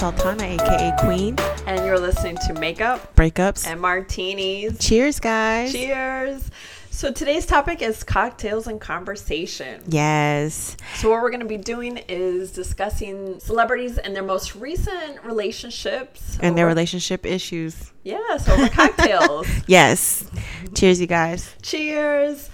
Sultana, aka Queen, and you're listening to Makeup, Breakups, and Martinis. Cheers, guys. Cheers. So today's topic is cocktails and conversation. Yes. So what we're going to be doing is discussing celebrities and their most recent relationships. And their relationship issues. Yes, over cocktails. Yes. Cheers, you guys. Cheers.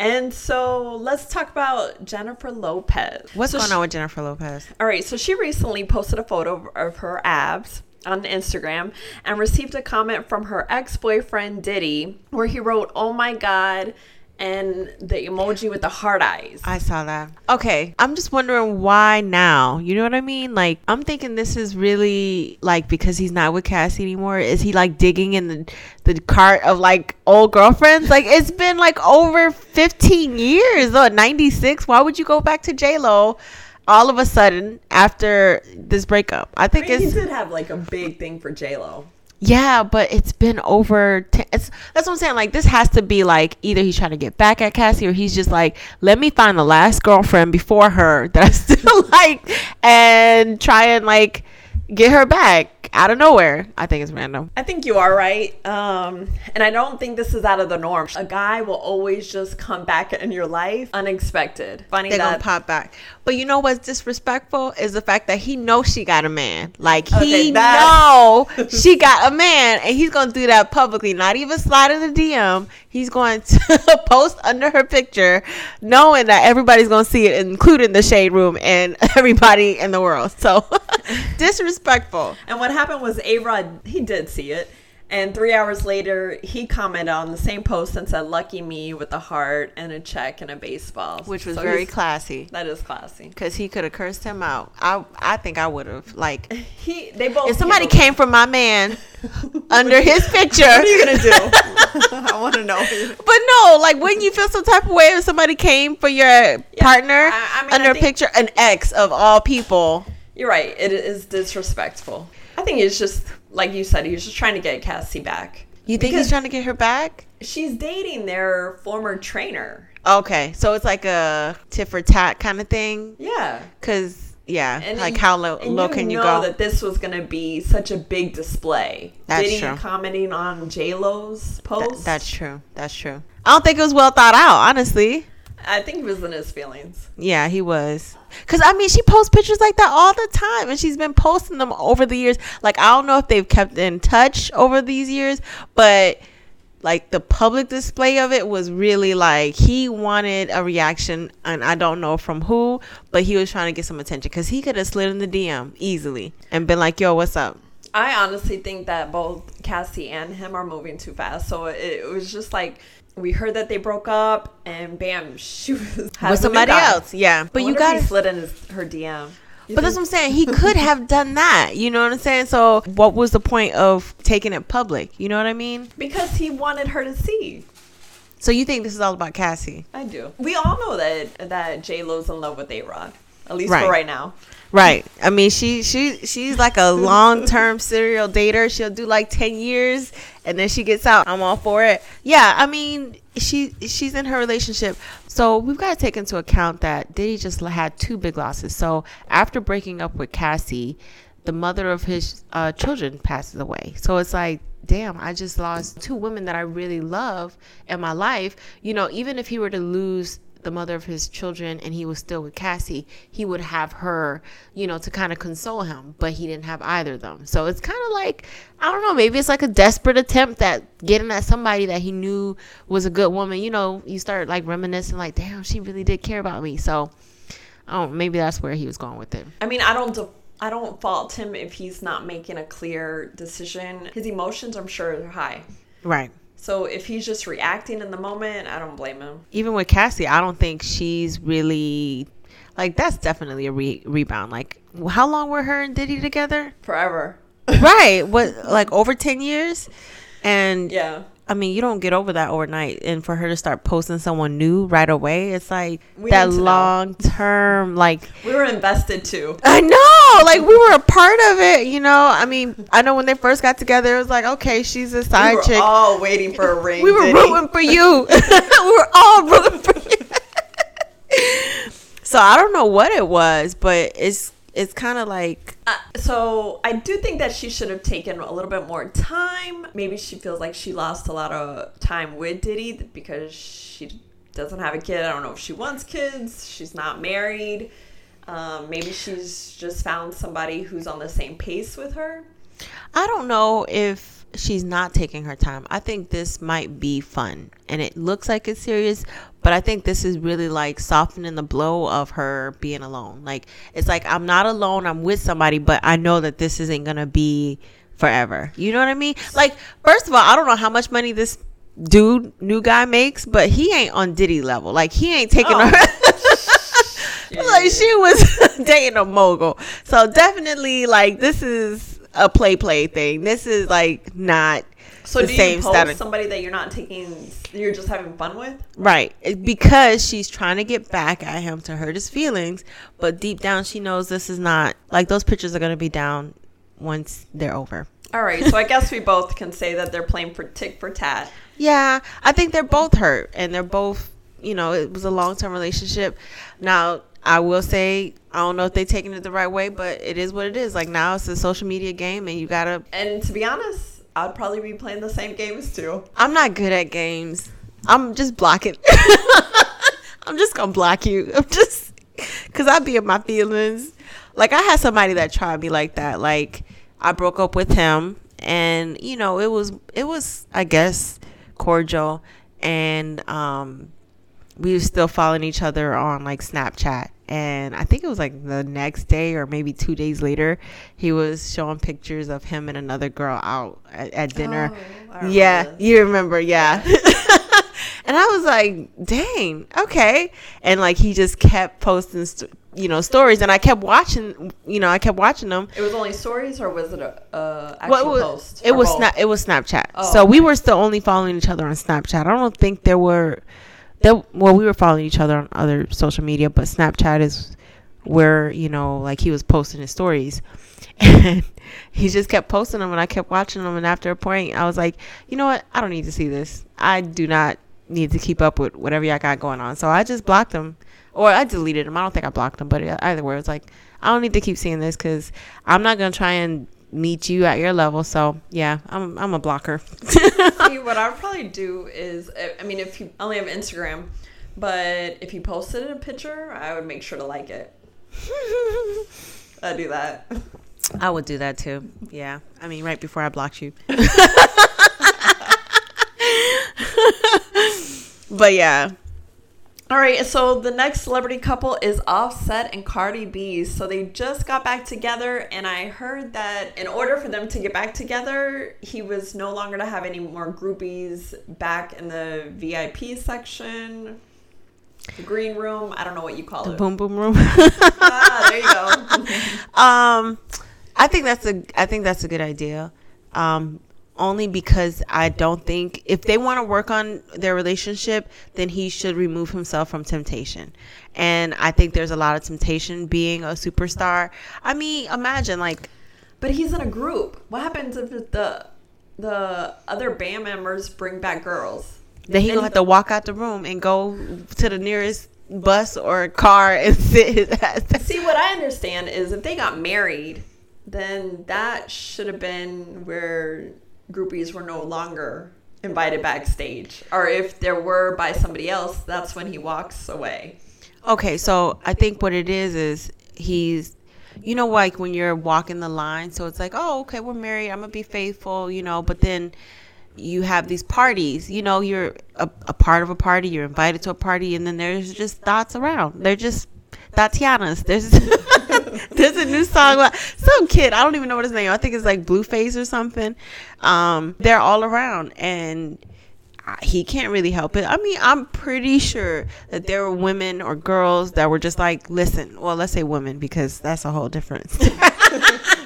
And so let's talk about Jennifer Lopez. What's going on with Jennifer Lopez? All right. So she recently posted a photo of her abs on Instagram and received a comment from her ex-boyfriend Diddy where he wrote, "Oh my God," and the emoji with the heart eyes. I saw that. Okay, I'm just wondering why now. You know what I mean? Like, I'm thinking this is really like because he's not with Cassie anymore. Is he like digging in the cart of like old girlfriends? Like, it's been like over 15 years. Look, 96. Why would you go back to J-Lo all of a sudden after this breakup? I think he did have like a big thing for J-Lo. Yeah, but it's been over. That's what I'm saying. Like, this has to be like either he's trying to get back at Cassie or he's just like, let me find the last girlfriend before her that I still like and try and like get her back out of nowhere. I think it's random. I think you are right. And I don't think this is out of the norm. A guy will always just come back in your life unexpected. Funny that. They're going to pop back. But you know what's disrespectful is the fact that he knows she got a man. Like, he know she got a man, and he's going to do that publicly, not even slide in the DM. He's going to post under her picture knowing that everybody's going to see it, including the Shade Room and everybody in the world. So disrespectful. And what happened was A-Rod, he did see it. And 3 hours later, he commented on the same post and said, "Lucky me," with a heart and a check and a baseball. Which was very classy. That is classy. Because he could have cursed him out. I think I would have. Like, if somebody came from my man under his picture. What are you going to do? I want to know. But no, like, wouldn't you feel some type of way if somebody came for your partner under a picture? An ex of all people. You're right. It is disrespectful. I think it's just, like you said, he was just trying to get Cassie back. You think he's trying to get her back? She's dating their former trainer. Okay. So it's like a tit for tat kind of thing? Yeah. Because, and like how low can you go? You know that this was going to be such a big display. That's true. Diddy commenting on J-Lo's post? That's true. That's true. I don't think it was well thought out, honestly. I think he was in his feelings. Yeah, he was. Because, I mean, she posts pictures like that all the time. And she's been posting them over the years. Like, I don't know if they've kept in touch over these years. But, like, the public display of it was really, like, he wanted a reaction. And I don't know from who. But he was trying to get some attention. Because he could have slid in the DM easily and been like, "Yo, what's up?" I honestly think that both Cassie and him are moving too fast. So, it was just like, we heard that they broke up, and bam, she was with somebody else. Yeah, but you got slid in her DM. But that's what I'm saying. He could have done that. You know what I'm saying? So what was the point of taking it public? You know what I mean? Because he wanted her to see. So you think this is all about Cassie? I do. We all know that J-Lo's in love with A-Rod, at least for right now. Right. I mean, she's like a long-term serial dater. She'll do like 10 years and then she gets out. I'm all for it. Yeah, I mean, she's in her relationship. So we've got to take into account that Diddy just had two big losses. So after breaking up with Cassie, the mother of his children passes away. So it's like, damn, I just lost two women that I really love in my life. You know, even if he were to lose the mother of his children and he was still with Cassie, he would have her, you know, to kind of console him, but he didn't have either of them. So it's kind of like, I don't know, maybe it's like a desperate attempt at getting at somebody that he knew was a good woman. You know, you start like reminiscing like, damn, she really did care about me. So maybe that's where he was going with it. I mean, I don't fault him if he's not making a clear decision. His emotions, I'm sure, are high. Right. So if he's just reacting in the moment, I don't blame him. Even with Cassie, I don't think she's really, like, that's definitely a rebound. Like, how long were her and Diddy together? Forever. Right. What, like over 10 years? And yeah. I mean, you don't get over that overnight. And for her to start posting someone new right away, it's like that long term, like. We were invested too. I know. Like, we were a part of it, you know. I mean, I know when they first got together, it was like, okay, she's a side chick. We were all waiting for a ring. We were rooting for you. We were all rooting for you. So I don't know what it was, but it's. it's kind of like... So I do think that she should have taken a little bit more time. Maybe she feels like she lost a lot of time with Diddy because she doesn't have a kid. I don't know if she wants kids. She's not married. Maybe she's just found somebody who's on the same pace with her. I don't know if she's not taking her time. I think this might be fun and it looks like it's serious, but I think this is really like softening the blow of her being alone. Like, it's like, I'm not alone, I'm with somebody, but I know that this isn't gonna be forever. You know what I mean? Like, first of all, I don't know how much money this dude, new guy, makes, but he ain't on Diddy level. Like, he ain't taking her. Like, she was dating a mogul. So definitely, like, this is a play thing. This is like not so the same status. So do you post somebody that you're not taking, you're just having fun with? Right. Because she's trying to get back at him to hurt his feelings, but deep down she knows this is not, like, those pictures are going to be down once they're over. All right. So I guess we both can say that they're playing for tick for tat. Yeah. I think they're both hurt and they're both, you know, it was a long-term relationship. Now, I will say, I don't know if they're taking it the right way, but it is what it is. Like, now it's a social media game and you gotta... And to be honest, I'd probably be playing the same games too. I'm not good at games. I'm just blocking. I'm just gonna block you. I'm just... Because I be in my feelings. Like, I had somebody that tried me like that. Like, I broke up with him and, you know, it was I guess, cordial. And we were still following each other on, like, Snapchat. And I think it was, like, the next day or maybe 2 days later, he was showing pictures of him and another girl out at dinner. Oh, yeah, you remember, yeah. And I was like, dang, okay. And, like, he just kept posting, you know, stories. And I kept watching, you know, them. It was only stories or was it an actual post? It was Snapchat. Oh, so we were still only following each other on Snapchat. I don't think there were... Well, we were following each other on other social media, but Snapchat is where, you know, like, he was posting his stories. And he just kept posting them, and I kept watching them. And after a point, I was like, you know what? I don't need to see this. I do not need to keep up with whatever y'all got going on. So I just blocked him, or I deleted him. I don't think I blocked him, but either way, it's like, I don't need to keep seeing this because I'm not going to try and meet you at your level. So yeah, I'm a blocker. See, what I would probably do is, I mean, if you only have Instagram, but if you posted a picture, I would make sure to like it. I would do that too. Yeah, I mean, right before I blocked you. But yeah. All right, so the next celebrity couple is Offset and Cardi B. So they just got back together, and I heard that in order for them to get back together, he was no longer to have any more groupies back in the VIP section, the green room. I don't know what you call it. The boom boom room. There you go. I think that's a good idea. Only because I don't think, if they want to work on their relationship, then he should remove himself from temptation. And I think there's a lot of temptation being a superstar. I mean, imagine, like, but he's in a group. What happens if the other band members bring back girls? Then he's gonna have to walk out the room and go to the nearest bus or car and sit his ass down. See, what I understand is if they got married, then that should have been where groupies were no longer invited backstage, or if there were by somebody else, that's when he walks away. Okay, so I think what it is he's, you know, like when you're walking the line, so it's like, oh, okay, we're married, I'm gonna be faithful, you know, but then you have these parties, you know, you're a part of a party, you're invited to a party, and then there's just dots around. They're just Tatianas. There's a new song about some kid, I don't even know what his name, I think it's like Blueface or something. They're all around and he can't really help it. I mean, I'm pretty sure that there were women or girls that were just like, listen, well, let's say women because that's a whole difference.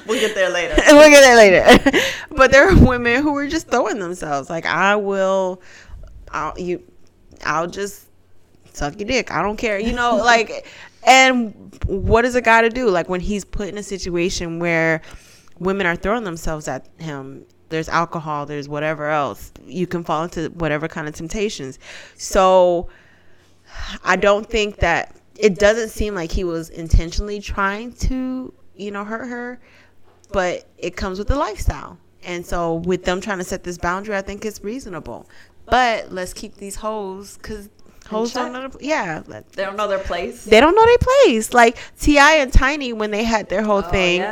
We'll get there later. But there are women who were just throwing themselves like, I'll just suck your dick, I don't care, you know, like. And what does a guy to do? Like, when he's put in a situation where women are throwing themselves at him, there's alcohol, there's whatever else, you can fall into whatever kind of temptations. So I don't think that, it doesn't seem like he was intentionally trying to you know, hurt her, but it comes with the lifestyle. And so with them trying to set this boundary, I think it's reasonable. But let's keep these hoes, because hoes don't know they don't know their place. They don't know their place. Like T.I. and Tiny, when they had their whole thing,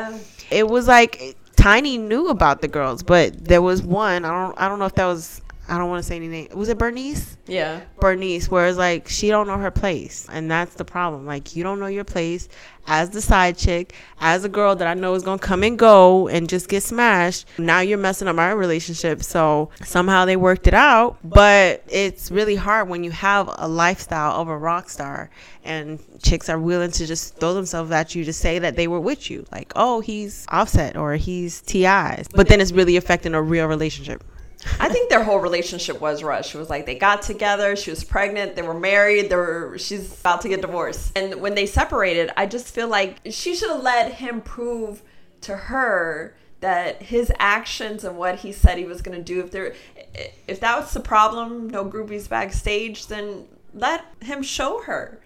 it was like Tiny knew about the girls, but there was one, I don't know if that was, I don't want to say any name. Was it Bernice? Yeah. Bernice, where it's like she don't know her place. And that's the problem. Like, you don't know your place as the side chick, as a girl that I know is going to come and go and just get smashed. Now you're messing up my relationship. So somehow they worked it out. But it's really hard when you have a lifestyle of a rock star and chicks are willing to just throw themselves at you to say that they were with you. Like, oh, he's Offset or he's T.I. But then it's really affecting a real relationship. I think their whole relationship was rushed. It was like they got together, she was pregnant, they were married, she's about to get divorced. And when they separated, I just feel like she should have let him prove to her that his actions and what he said he was going to do, if that was the problem, no groupies backstage, then let him show her.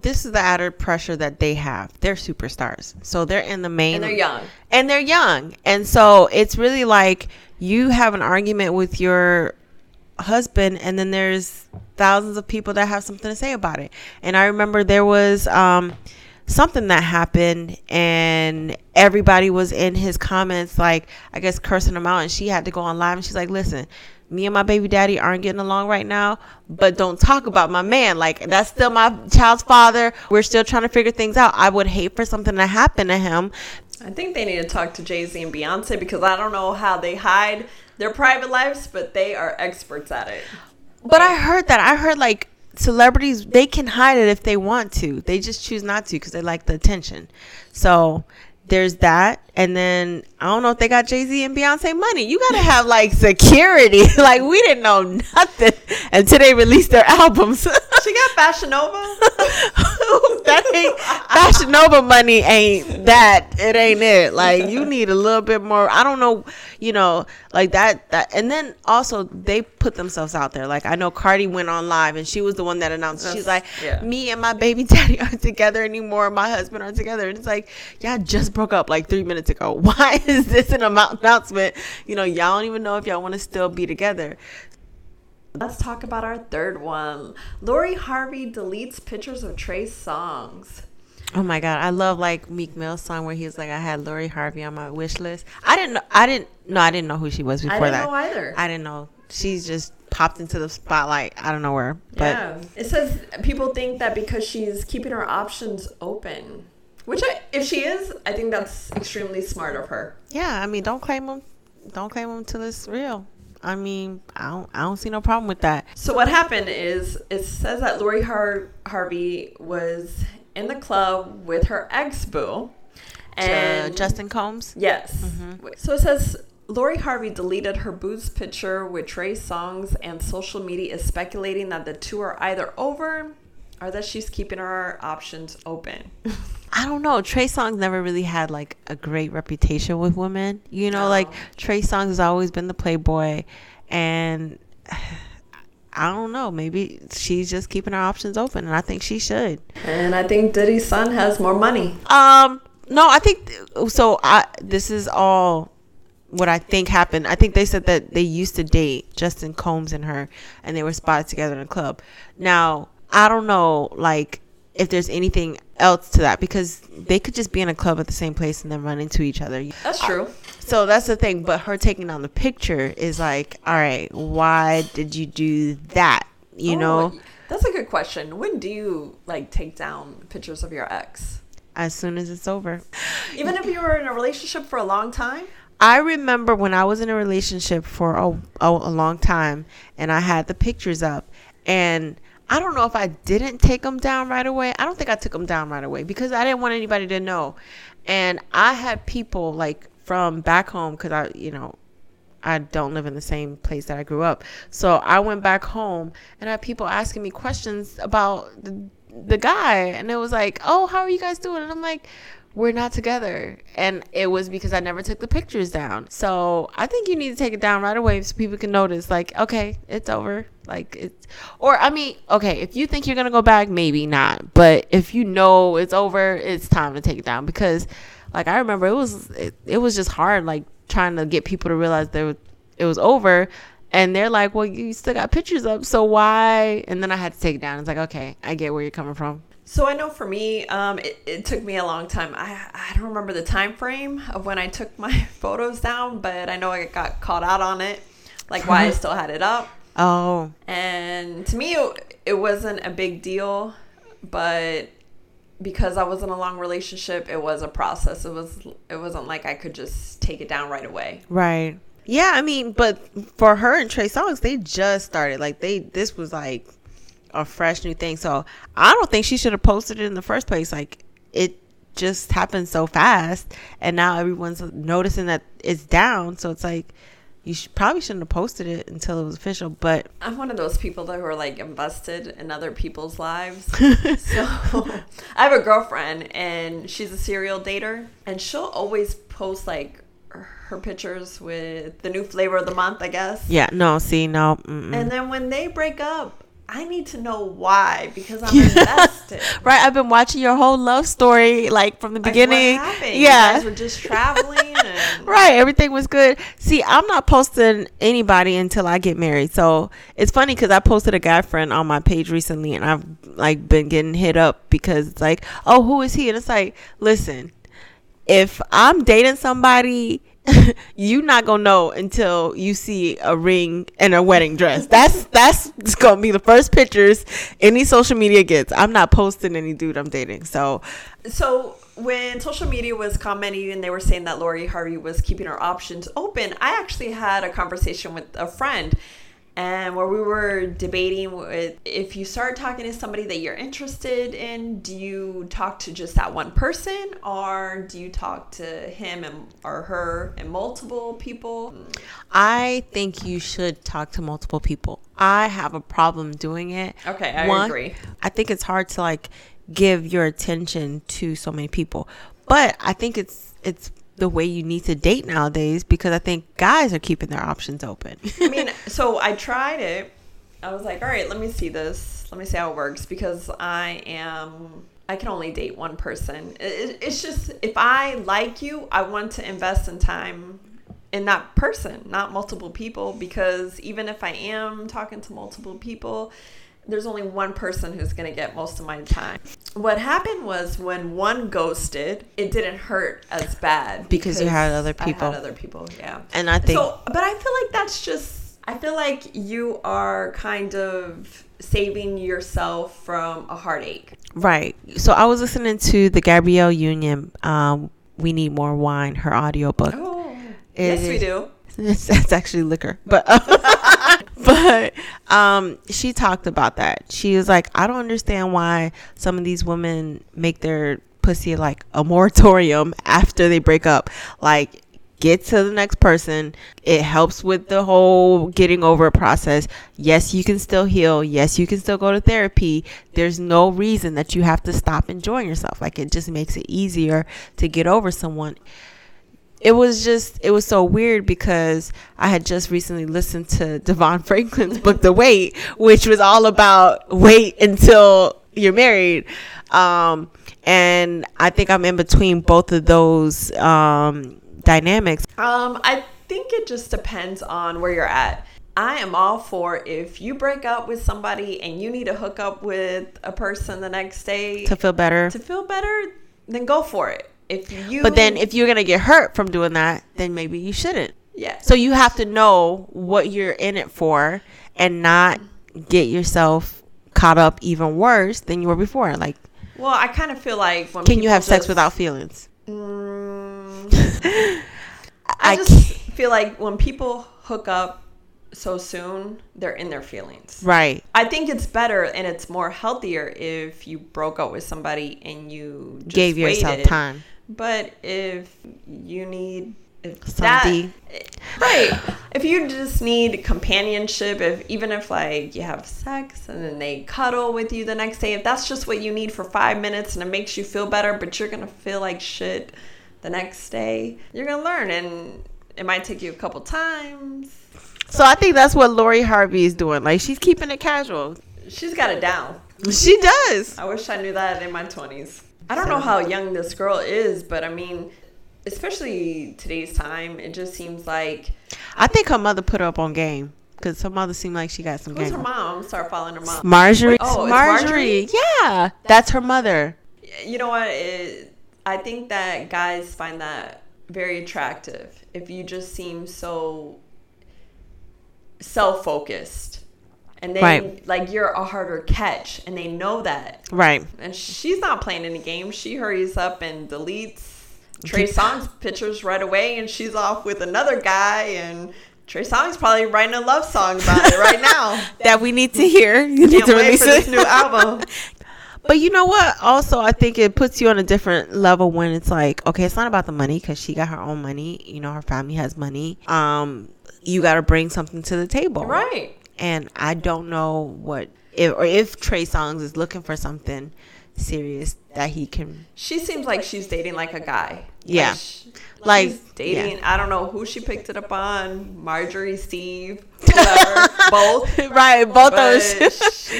This is the added pressure that they have. They're superstars. So they're in the main. And they're young. And so it's really like you have an argument with your husband and then there's thousands of people that have something to say about it. And I remember there was something that happened and everybody was in his comments, like, I guess, cursing him out. And she had to go on live and she's like, listen, me and my baby daddy aren't getting along right now, but don't talk about my man. Like, that's still my child's father. We're still trying to figure things out. I would hate for something to happen to him. I think they need to talk to Jay-Z and Beyonce, because I don't know how they hide their private lives, but they are experts at it. But I heard that. I heard, like, celebrities, they can hide it if they want to. They just choose not to because they like the attention. So there's that. And then I don't know if they got Jay-Z and Beyonce money. You gotta have like security. Like, we didn't know nothing until they released their albums. She got Fashion Nova. Fashion Nova money ain't that. It ain't it. Like, you need a little bit more. I don't know, you know, like that. And then also they put themselves out there. Like, I know Cardi went on live and she was the one that announced. She's like, me and my baby daddy aren't together anymore. My husband aren't together. And it's like, y'all just broke up like 3 minutes ago. Why is this an announcement? You know, y'all don't even know if y'all want to still be together. Let's talk about our third one. Lori Harvey deletes pictures of Trey Songz. Oh my God, I love like Meek Mill's song where he was like, I had Lori Harvey on my wish list. I didn't know who she was before that. I didn't know either. She's just popped into the spotlight. I don't know where. But yeah. It says people think that because she's keeping her options open. Which, if she is, I think that's extremely smart of her. Yeah, I mean, don't claim them. Don't claim them till it's real. I mean, I don't see no problem with that. So what happened is, it says that Lori Harvey was in the club with her ex-boo. And Justin Combs? Yes. Mm-hmm. So it says, Lori Harvey deleted her boo's picture with Trey Songz, and social media is speculating that the two are either over or that she's keeping her options open. I don't know. Trey Songz never really had like a great reputation with women. You know, like Trey Songz has always been the playboy, and I don't know. Maybe she's just keeping her options open, and I think she should. And I think Diddy's son has more money. No, I think so. This is all what I think happened. I think they said that they used to date, Justin Combs and her, and they were spotted together in a club. Now I don't know, like, if there's anything else to that, because they could just be in a club at the same place and then run into each other. That's true. So that's the thing. But her taking down the picture is like, all right, why did you do that? You know? That's a good question. When do you like take down pictures of your ex? As soon as it's over. Even if you were in a relationship for a long time? I remember when I was in a relationship for a long time and I had the pictures up, and I don't know if I didn't take them down right away. I don't think I took them down right away because I didn't want anybody to know. And I had people like from back home, because I don't live in the same place that I grew up. So I went back home and I had people asking me questions about the guy. And it was like, oh, how are you guys doing? And I'm like, we're not together. And it was because I never took the pictures down. So I think you need to take it down right away so people can notice, like, okay, it's over. Like, it's, or I mean, okay, if you think you're going to go back, maybe not. But if you know it's over, it's time to take it down. Because, like, I remember it was just hard, like, trying to get people to realize it was over. And they're like, well, you still got pictures up, so why? And then I had to take it down. It's like, okay, I get where you're coming from. So I know for me, it took me a long time. I don't remember the time frame of when I took my photos down, but I know I got called out on it, like why I still had it up. Oh. And to me, it wasn't a big deal, but because I was in a long relationship, it was a process. It wasn't like I could just take it down right away. Right. Yeah, I mean, but for her and Trey Songz, they just started. Like, this was like a fresh new thing. So I don't think she should have posted it in the first place. Like, it just happened so fast, and now everyone's noticing that it's down. So it's like, you probably shouldn't have posted it until it was official. But I'm one of those people that were like invested in other people's lives. So I have a girlfriend, and she's a serial dater, and she'll always post like her pictures with the new flavor of the month, I guess. Yeah, no, see, no. Mm-mm. And then when they break up, I need to know why, because I'm invested. Right, I've been watching your whole love story, like, from the beginning. Like, what happened? Yeah. You guys were just traveling. And... Right, everything was good. See, I'm not posting anybody until I get married. So it's funny because I posted a guy friend on my page recently, and I've, like, been getting hit up because it's like, oh, who is he? And it's like, listen, if I'm dating somebody... You're not gonna know until you see a ring and a wedding dress. That's gonna be the first pictures any social media gets. I'm not posting any dude I'm dating. So when social media was commenting and they were saying that Lori Harvey was keeping her options open, I actually had a conversation with a friend, and where we were debating with, if you start talking to somebody that you're interested in, do you talk to just that one person, or do you talk to him and or her and multiple people? I think you should talk to multiple people. I have a problem doing it. Okay, I agree. I think it's hard to like give your attention to so many people, but I think it's the way you need to date nowadays, because I think guys are keeping their options open. I mean, so I tried it. I was like, all right, let me see this. Let me see how it works, because I can only date one person. It's just, if I like you, I want to invest in time in that person, not multiple people, because even if I am talking to multiple people, there's only one person who's going to get most of my time. What happened was when one ghosted, it didn't hurt as bad. Because you had other people. I had other people, yeah. And I think... So, but I feel like that's just... I feel like you are kind of saving yourself from a heartache. Right. So I was listening to the Gabrielle Union, We Need More Wine, her audiobook. Oh, yes, we do. That's actually liquor. But... But she talked about that. She was like, I don't understand why some of these women make their pussy like a moratorium after they break up. Like, get to the next person. It helps with the whole getting over process. Yes, you can still heal. Yes, you can still go to therapy. There's no reason that you have to stop enjoying yourself. Like, it just makes it easier to get over someone. It was so weird because I had just recently listened to Devon Franklin's book, The Wait, which was all about wait until you're married. And I think I'm in between both of those dynamics. I think it just depends on where you're at. I am all for if you break up with somebody and you need to hook up with a person the next day. To feel better, then go for it. But then if you're going to get hurt from doing that, then maybe you shouldn't. Yeah. So you have to know what you're in it for and not get yourself caught up even worse than you were before. Like, well, I kind of feel like... When can you have sex without feelings? I just feel like when people hook up so soon, they're in their feelings. Right. I think it's better and it's more healthier if you broke up with somebody and you just gave yourself time. But if you need something. Right. If you just need companionship, even if like you have sex and then they cuddle with you the next day, if that's just what you need for 5 minutes and it makes you feel better, but you're going to feel like shit the next day, you're going to learn. And it might take you a couple times. So I think that's what Lori Harvey is doing. Like, she's keeping it casual. She's got it down. She does. I wish I knew that in my 20s. I don't know how young this girl is, but I mean, especially today's time, it just seems like... I think her mother put her up on game, because her mother seemed like she got some game. Who's her mom? Start following her mom. Marjorie. Oh, it's Marjorie. Yeah. That's her mother. You know what? I think that guys find that very attractive. If you just seem so self-focused. And then, like, you're a harder catch, and they know that. Right. And she's not playing any game. She hurries up and deletes Trey Songz pictures right away, and she's off with another guy, and Trey Songz probably writing a love song about it right now. That we need to hear. You need to release this new album. But you know what? Also, I think it puts you on a different level when it's like, okay, it's not about the money, because she got her own money. You know, her family has money. You got to bring something to the table. Right. And I don't know if Trey Songz is looking for something serious that he can. She seems like she's dating like a guy. Yeah. Like she's dating. Yeah. I don't know who she picked it up on. Marjorie, Steve, whoever. Both. Right. Both of us.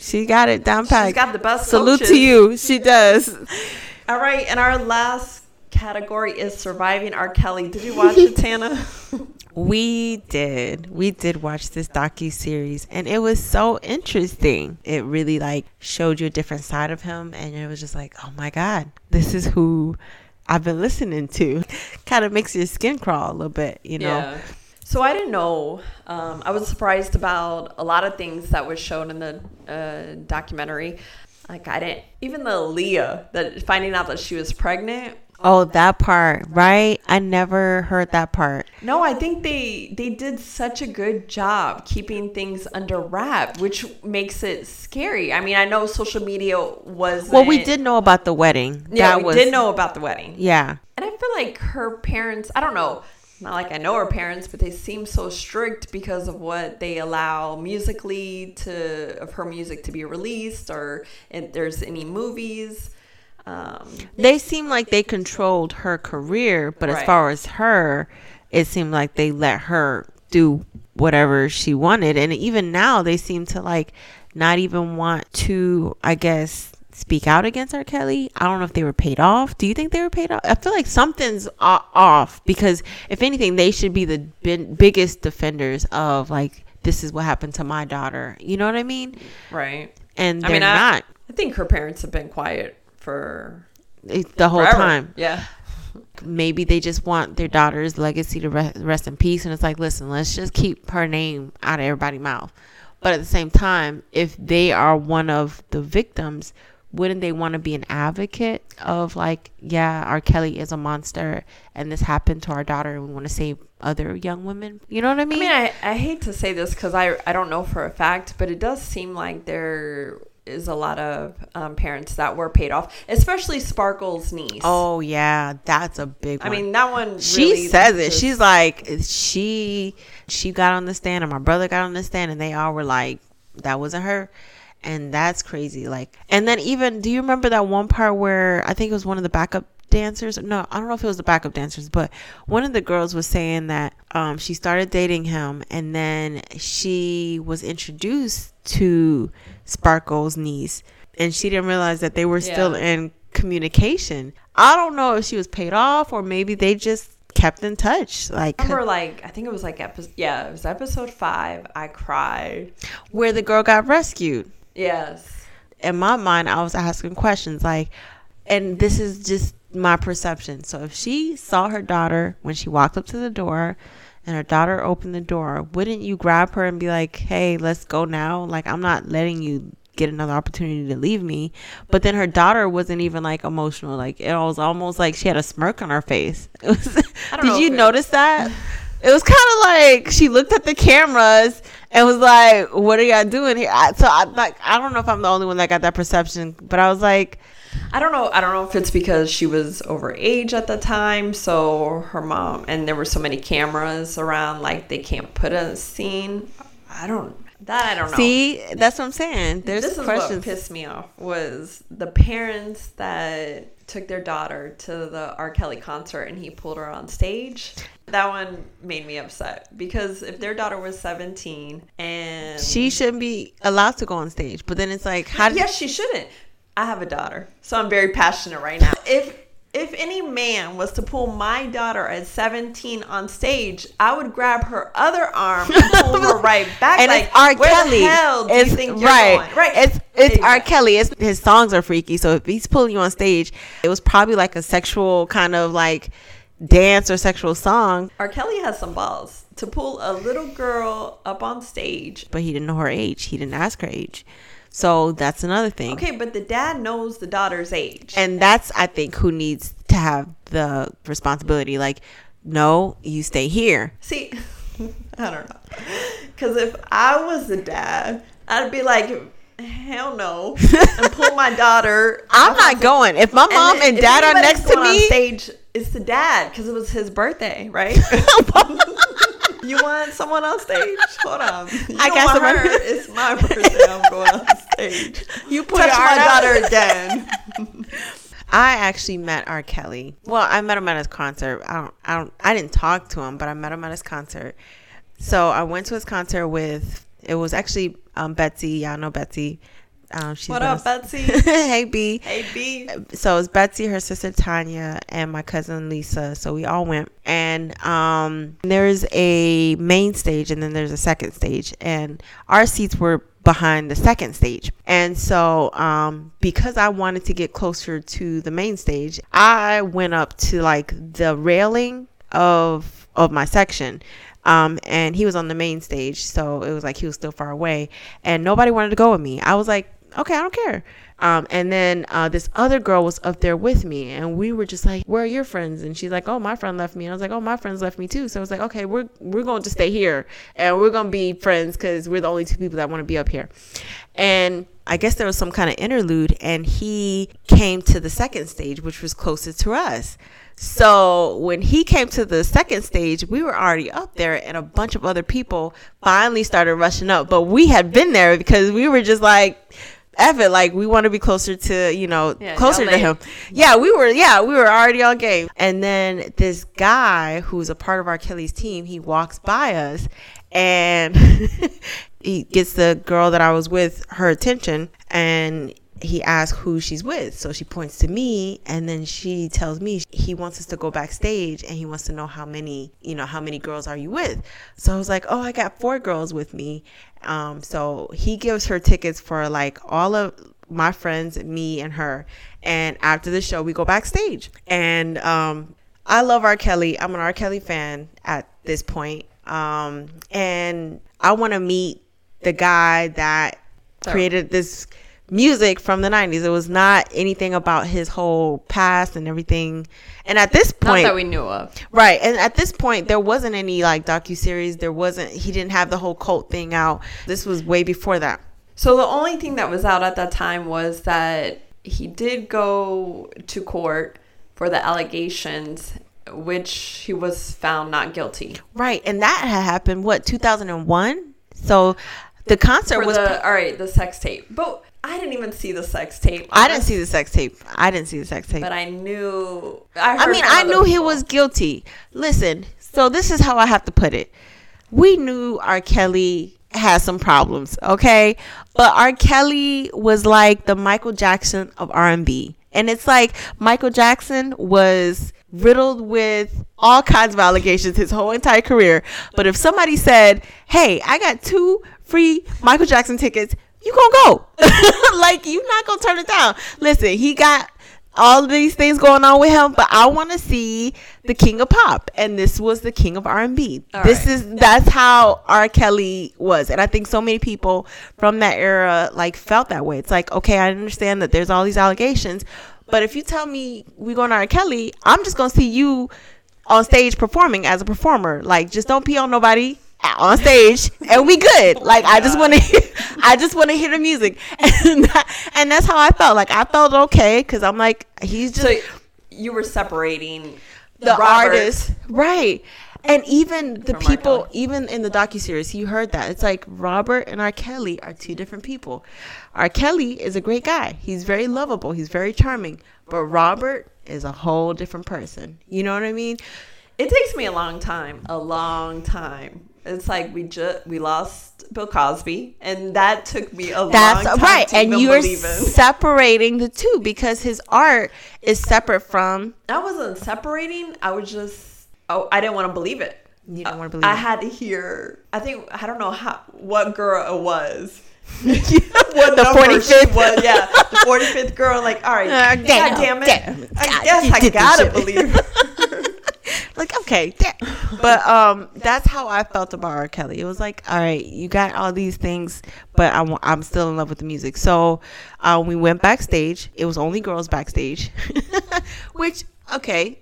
She got it down pat. She's got the best. Salute coaches. To you. She does. All right. And our last category is Surviving R. Kelly. Did you watch it, Tana? We did watch this docu-series, and it was so interesting. It really like showed you a different side of him, and it was just like, oh my God, this is who I've been listening to. Kind of makes your skin crawl a little bit, you know? Yeah. So I didn't know. I was surprised about a lot of things that was shown in the documentary. Like I didn't, even the Aaliyah, finding out that she was pregnant. Oh, that part, right? I never heard that part. No, I think they did such a good job keeping things under wrap, which makes it scary. I mean, I know social media wasn't... Well, we did know about the wedding. Yeah, did know about the wedding. Yeah. And I feel like her parents, I don't know, not like I know her parents, but they seem so strict because of what they allow musically of her music to be released, or if there's any movies... They seem like they controlled her career, but right. As far as her, it seemed like they let her do whatever she wanted. And even now they seem to like not even want to, I guess, speak out against R. Kelly. I don't know if they were paid off. Do you think they were paid off? I feel like something's off, because if anything, they should be the biggest defenders of like, this is what happened to my daughter. You know what I mean? Right. And they're not. I think her parents have been quiet the whole time. Yeah. Maybe they just want their daughter's legacy to rest in peace. And it's like, listen, let's just keep her name out of everybody's mouth. But at the same time, if they are one of the victims, wouldn't they want to be an advocate of like, yeah, R. Kelly is a monster and this happened to our daughter and we want to save other young women? You know what I mean? I mean, I hate to say this because I don't know for a fact, but it does seem like they're... is a lot of parents that were paid off, especially Sparkle's niece. Oh yeah, that's a big one. I mean, that one really, she says it. She's like, she got on the stand and my brother got on the stand and they all were like, that wasn't her. And that's crazy. Like, and then even, do you remember that one part where I think it was one of the backup dancers? No, I don't know if it was the backup dancers, but one of the girls was saying that she started dating him and then she was introduced to Sparkle's niece and she didn't realize that they were still in communication. I don't know if she was paid off or maybe they just kept in touch. Like, I remember, like, I think it was like episode 5, I cried, where the girl got rescued. Yes. In my mind, I was asking questions like, and this is just my perception. So if she saw her daughter when she walked up to the door and her daughter opened the door, wouldn't you grab her and be like, hey, let's go now? Like, I'm not letting you get another opportunity to leave me. But then her daughter wasn't even like emotional. Like, it was almost like she had a smirk on her face. Did you notice that? It was kind of like she looked at the cameras and was like, what are y'all doing here? So I don't know if I'm the only one that got that perception, but I was like, I don't know if it's because she was overage at the time, so her mom, and there were so many cameras around, like they can't put a scene. I don't know. See, that's what I'm saying. This is what pissed me off was the parents that took their daughter to the R. Kelly concert and he pulled her on stage. That one made me upset because if their daughter was 17 and she shouldn't be allowed to go on stage, but then it's like, how? Yes, she shouldn't. I have a daughter, so I'm very passionate right now. If any man was to pull my daughter at 17 on stage, I would grab her other arm and pull her right back. And like, it's R. where Kelly. The hell do it's, you think you're right. going? Right. It's exactly. R. Kelly. His songs are freaky. So if he's pulling you on stage, it was probably like a sexual kind of like dance or sexual song. R. Kelly has some balls to pull a little girl up on stage. But he didn't know her age. He didn't ask her age. So that's another thing. Okay, but the dad knows the daughter's age. And that's, I think, who needs to have the responsibility. Like, no, you stay here. See, I don't know. Because if I was the dad, I'd be like, hell no. And pull my daughter. I'm not going. If my mom and dad are next to me. On stage, it's the dad because it was his birthday, right? You want someone on stage? Hold on. I got someone. It's my birthday. I'm going on stage. You put touch my daughter again. I actually met R. Kelly. Well, I met him at his concert. I didn't talk to him, but I met him at his concert. So I went to his concert with. It was actually Betsy. Y'all know Betsy. She's what up, Betsy? Hey, B. Hey, B. So it's Betsy, her sister Tanya, and my cousin Lisa. So we all went, and there's a main stage, and then there's a second stage, and our seats were behind the second stage. And so because I wanted to get closer to the main stage, I went up to like the railing of my section. And he was on the main stage, so it was like he was still far away, and nobody wanted to go with me. I was like, okay, I don't care. And then this other girl was up there with me, and we were just like, where are your friends? And she's like, oh, my friend left me. And I was like, oh, my friends left me too. So I was like, okay, we're going to stay here, and we're going to be friends because we're the only two people that want to be up here. And I guess there was some kind of interlude, and he came to the second stage, which was closest to us. So when he came to the second stage, we were already up there, and a bunch of other people finally started rushing up. But we had been there because we were just like, F it, like we want to be closer to, you know, closer to him. Yeah, we were already on game. And then this guy who's a part of R. Kelly's team, he walks by us and he gets the girl that I was with her attention, and he asks who she's with. So she points to me, and then she tells me he wants us to go backstage, and he wants to know how many girls are you with. So I was like, oh, I got 4 girls with me. So he gives her tickets for like all of my friends, me and her. And after the show, we go backstage. And I love R. Kelly. I'm an R. Kelly fan at this point. And I want to meet the guy that created this music from the 90s. It was not anything about his whole past and everything. And at this point, not that we knew of. Right. And at this point, there wasn't any like docuseries. He didn't have the whole cult thing out. This was way before that. So the only thing that was out at that time was that he did go to court for the allegations, which he was found not guilty. Right. And that had happened, 2001? So the concert was... the sex tape. But... I didn't even see the sex tape. But I knew. I knew he was guilty. Listen, so this is how I have to put it. We knew R. Kelly had some problems, okay? But R. Kelly was like the Michael Jackson of R&B. And it's like Michael Jackson was riddled with all kinds of allegations his whole entire career. But if somebody said, hey, I got 2 free Michael Jackson tickets, you gonna go. Like, you not gonna turn it down. Listen, he got all of these things going on with him, but I want to see the king of pop, and this was the king of R&B. That's how R. Kelly was, and I think so many people from that era like felt that way. It's like, okay, I understand that there's all these allegations, but if you tell me we're going to R. Kelly, I'm just gonna see you on stage performing as a performer. Like, just don't pee on nobody. on stage and we good. Like, oh, I just want to hear the music. And that's how I felt. Like, I felt okay because I'm like, he's just. So you were separating the artist, right? And even the people, even in the docuseries, you heard that. It's like Robert and R. Kelly are two different people. R. Kelly is a great guy. He's very lovable. He's very charming. But Robert is a whole different person. You know what I mean? It takes me a long time. It's like we lost Bill Cosby, and that took me a long time right. to and even believe it. And you're separating the two because his art is separate from... I wasn't separating. I was just... Oh, I didn't want to believe it. You didn't want to believe it. I had to hear, I don't know what girl it was. What the 45th? Was, yeah, the 45th girl. Like, all right, damn it. I guess I gotta believe her. Like, okay. But that's how I felt about R. Kelly. It was like, all right, you got all these things, but I'm still in love with the music. So we went backstage. It was only girls backstage, which, okay.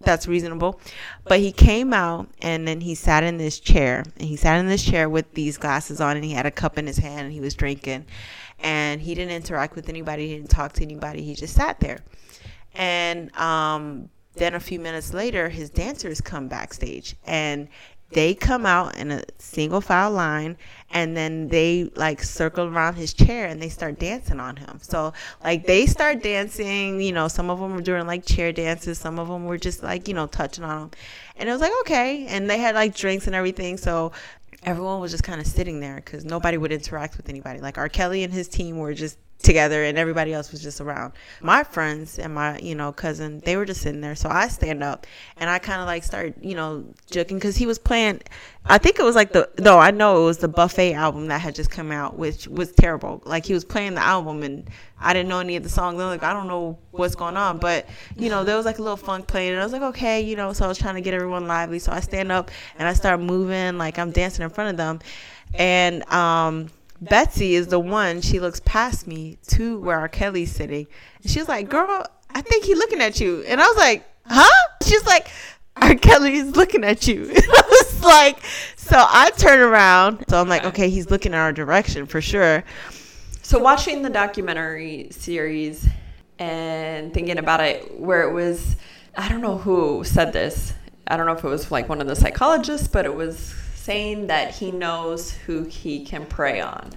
That's reasonable. But he came out and then he sat in this chair. And he sat in this chair with these glasses on and he had a cup in his hand and he was drinking. And he didn't interact with anybody. He didn't talk to anybody. He just sat there. And then a few minutes later, his dancers come backstage. And they come out in a single file line and then they like circle around his chair and they start dancing on him. So like they start dancing, you know, some of them were doing like chair dances. Some of them were just like, you know, touching on him. And it was like, okay. And they had like drinks and everything. So everyone was just kind of sitting there because nobody would interact with anybody. Like R. Kelly and his team were just together and everybody else was just around. My friends and my, you know, cousin, they were just sitting there. So I stand up and I kind of like start, you know, joking because he was playing, I think it was like the Buffet album that had just come out, which was terrible. Like he was playing the album and I didn't know any of the songs. I'm like, I don't know what's going on, but you know, there was like a little funk playing and I was like, okay, you know, so I was trying to get everyone lively. So I stand up and I start moving, like I'm dancing in front of them. And, Betsy is the one, she looks past me to where R. Kelly's sitting. And she was like, girl, I think he's looking at you. And I was like, huh? She's like, R. Kelly's looking at you. And I was like, so I turn around. So I'm like, okay, he's looking in our direction for sure. So watching the documentary series and thinking about it, where it was, I don't know who said this. I don't know if it was like one of the psychologists, but it was saying that he knows who he can prey on.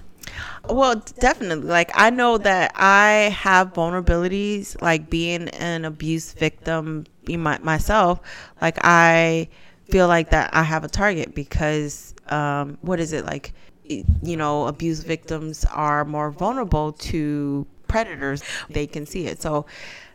Well, definitely. Like, I know that I have vulnerabilities, like being an abuse victim myself. Like, I feel like that I have a target because, what is it? Like, you know, abuse victims are more vulnerable to predators. They can see it. So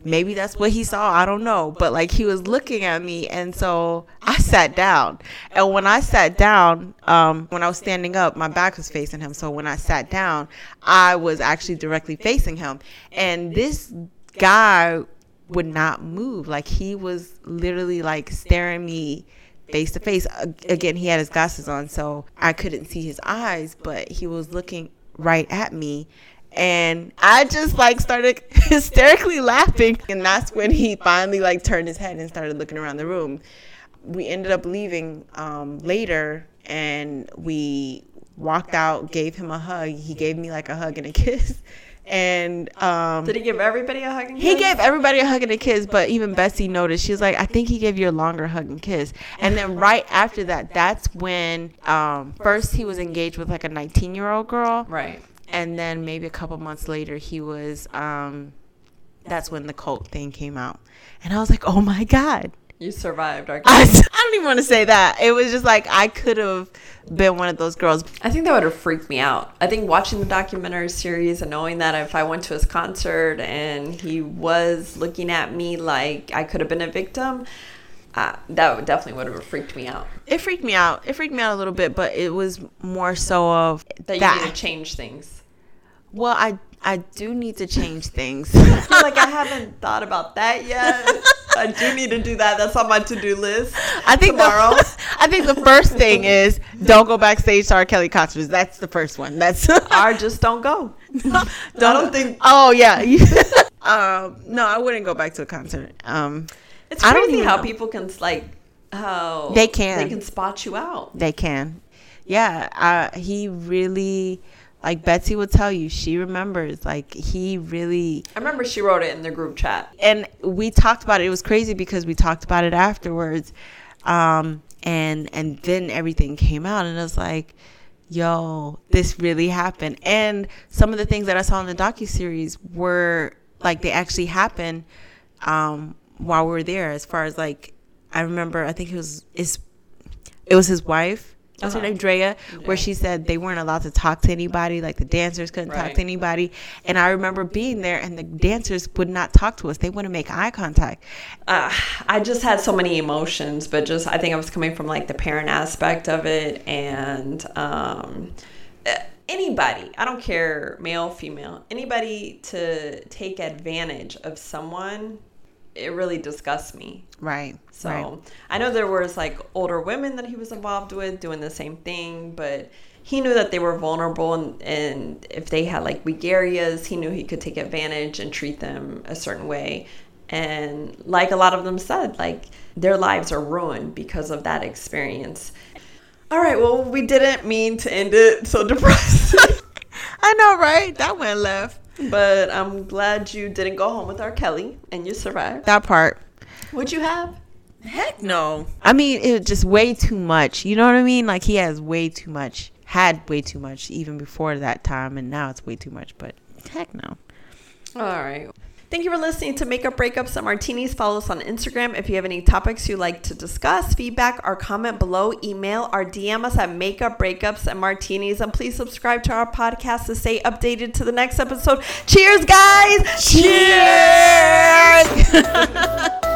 maybe that's what he saw. I don't know. But like he was looking at me. And so I sat down. And when I sat down, when I was standing up, my back was facing him. So when I sat down, I was actually directly facing him. And this guy would not move. Like he was literally like staring me face to face. Again, he had his glasses on, so I couldn't see his eyes, but he was looking right at me. And I just like started hysterically laughing. And that's when he finally like turned his head and started looking around the room. We ended up leaving later and we walked out, gave him a hug. He gave me like a hug and a kiss. And did he give everybody a hug and kiss? He gave everybody a hug and a kiss, but even Betsy noticed. She was like, I think he gave you a longer hug and kiss. And then right after that, that's when first he was engaged with like a 19-year-old girl. Right. And then maybe a couple months later, he was, that's when the cult thing came out. And I was like, oh my God. You survived. I don't even want to say that. It was just like, I could have been one of those girls. I think that would have freaked me out. I think watching the documentary series and knowing that if I went to his concert and he was looking at me like I could have been a victim, that definitely would have freaked me out. It freaked me out. It freaked me out a little bit, but it was more so of that you need to change things. Well, I do need to change things. I feel like I haven't thought about that yet. I do need to do that. That's on my to-do list. I think tomorrow. I think the first thing is don't go backstage to R. Kelly concerts. That's the first one. That's or just don't go. I don't think. Oh yeah. No, I wouldn't go back to a concert. It's crazy how people can like Oh, they can. They can spot you out. They can. Yeah, he really, like Betsy will tell you, she remembers, like he really. I remember she wrote it in the group chat. And we talked about it. It was crazy because we talked about it afterwards. And then everything came out and I was like, yo, this really happened. And some of the things that I saw in the docuseries were like, they actually happened while we were there. As far as like, I remember, I think it was his wife. What's her name? Andrea, where she said they weren't allowed to talk to anybody, like the dancers couldn't talk to anybody. And I remember being there and the dancers would not talk to us. They wouldn't make eye contact. I just had so many emotions, but just I think I was coming from like the parent aspect of it. And anybody, I don't care, male, female, anybody to take advantage of someone, it really disgusts me. Right. So I know there was like older women that he was involved with doing the same thing, but he knew that they were vulnerable. And if they had like weak areas, he knew he could take advantage and treat them a certain way. And like a lot of them said, like their lives are ruined because of that experience. All right. Well, we didn't mean to end it so depressing. I know, right? That went left. But I'm glad you didn't go home with R. Kelly and you survived. That part. Would you have? Heck no. I mean, it was just way too much. You know what I mean? Like he has way too much, had way too much even before that time. And now it's way too much, but heck no. All right. Thank you for listening to Makeup Breakups and Martinis. Follow us on Instagram. If you have any topics you'd like to discuss, feedback, or comment below, email or DM us at Makeup Breakups and Martinis. And please subscribe to our podcast to stay updated to the next episode. Cheers, guys! Cheers!